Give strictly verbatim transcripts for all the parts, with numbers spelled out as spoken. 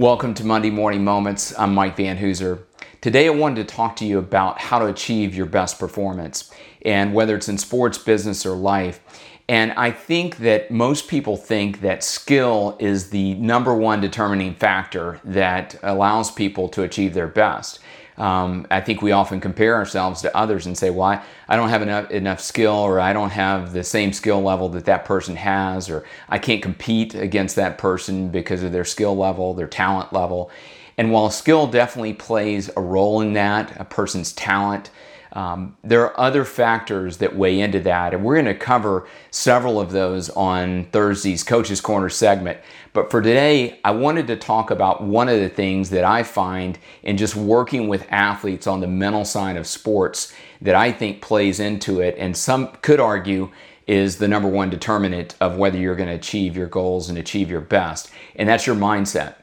Welcome to Monday Morning Moments. I'm Mike Van Hooser. Today I wanted to talk to you about how to achieve your best performance, and whether it's in sports, business, or life. And I think that most people think that skill is the number one determining factor that allows people to achieve their best. Um, I think we often compare ourselves to others and say, well, I, I don't have enough, enough skill, or I don't have the same skill level that that person has, or I can't compete against that person because of their skill level, their talent level. And while skill definitely plays a role in that, a person's talent, um, there are other factors that weigh into that. And we're going to cover several of those on Thursday's Coach's Corner segment. But for today, I wanted to talk about one of the things that I find in just working with athletes on the mental side of sports that I think plays into it, and some could argue is the number one determinant of whether you're going to achieve your goals and achieve your best. And that's your mindset.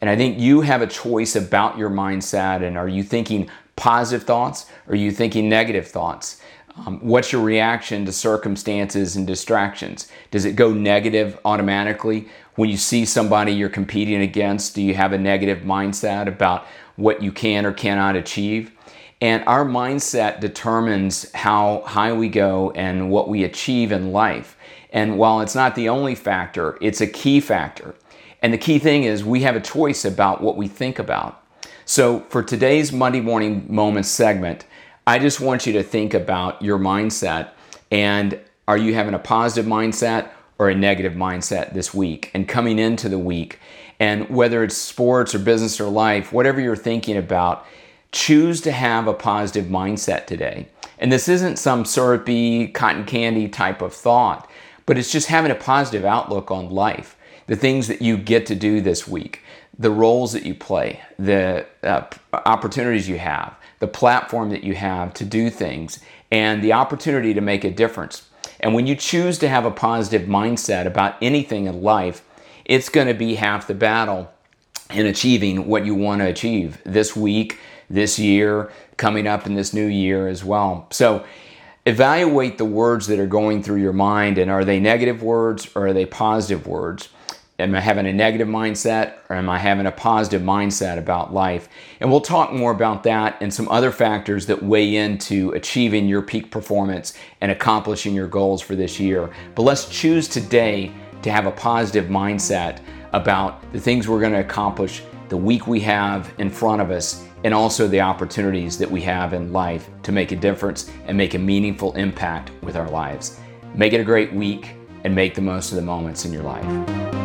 And I think you have a choice about your mindset, and are you thinking positive thoughts, or are you thinking negative thoughts? Um, what's your reaction to circumstances and distractions? Does it go negative automatically? When you see somebody you're competing against, do you have a negative mindset about what you can or cannot achieve? And our mindset determines how high we go and what we achieve in life. And while it's not the only factor, it's a key factor. And the key thing is we have a choice about what we think about. So for today's Monday Morning Moments segment, I just want you to think about your mindset, and are you having a positive mindset or a negative mindset this week and coming into the week? And whether it's sports or business or life, whatever you're thinking about, choose to have a positive mindset today. And this isn't some syrupy, cotton candy type of thought, but it's just having a positive outlook on life. The things that you get to do this week, the roles that you play, the uh, opportunities you have, the platform that you have to do things, and the opportunity to make a difference. And when you choose to have a positive mindset about anything in life, it's going to be half the battle in achieving what you want to achieve this week, this year, coming up in this new year as well. So evaluate the words that are going through your mind, and are they negative words or are they positive words? Am I having a negative mindset, or am I having a positive mindset about life? And we'll talk more about that and some other factors that weigh into achieving your peak performance and accomplishing your goals for this year. But let's choose today to have a positive mindset about the things we're going to accomplish, the week we have in front of us, and also the opportunities that we have in life to make a difference and make a meaningful impact with our lives. Make it a great week, and make the most of the moments in your life.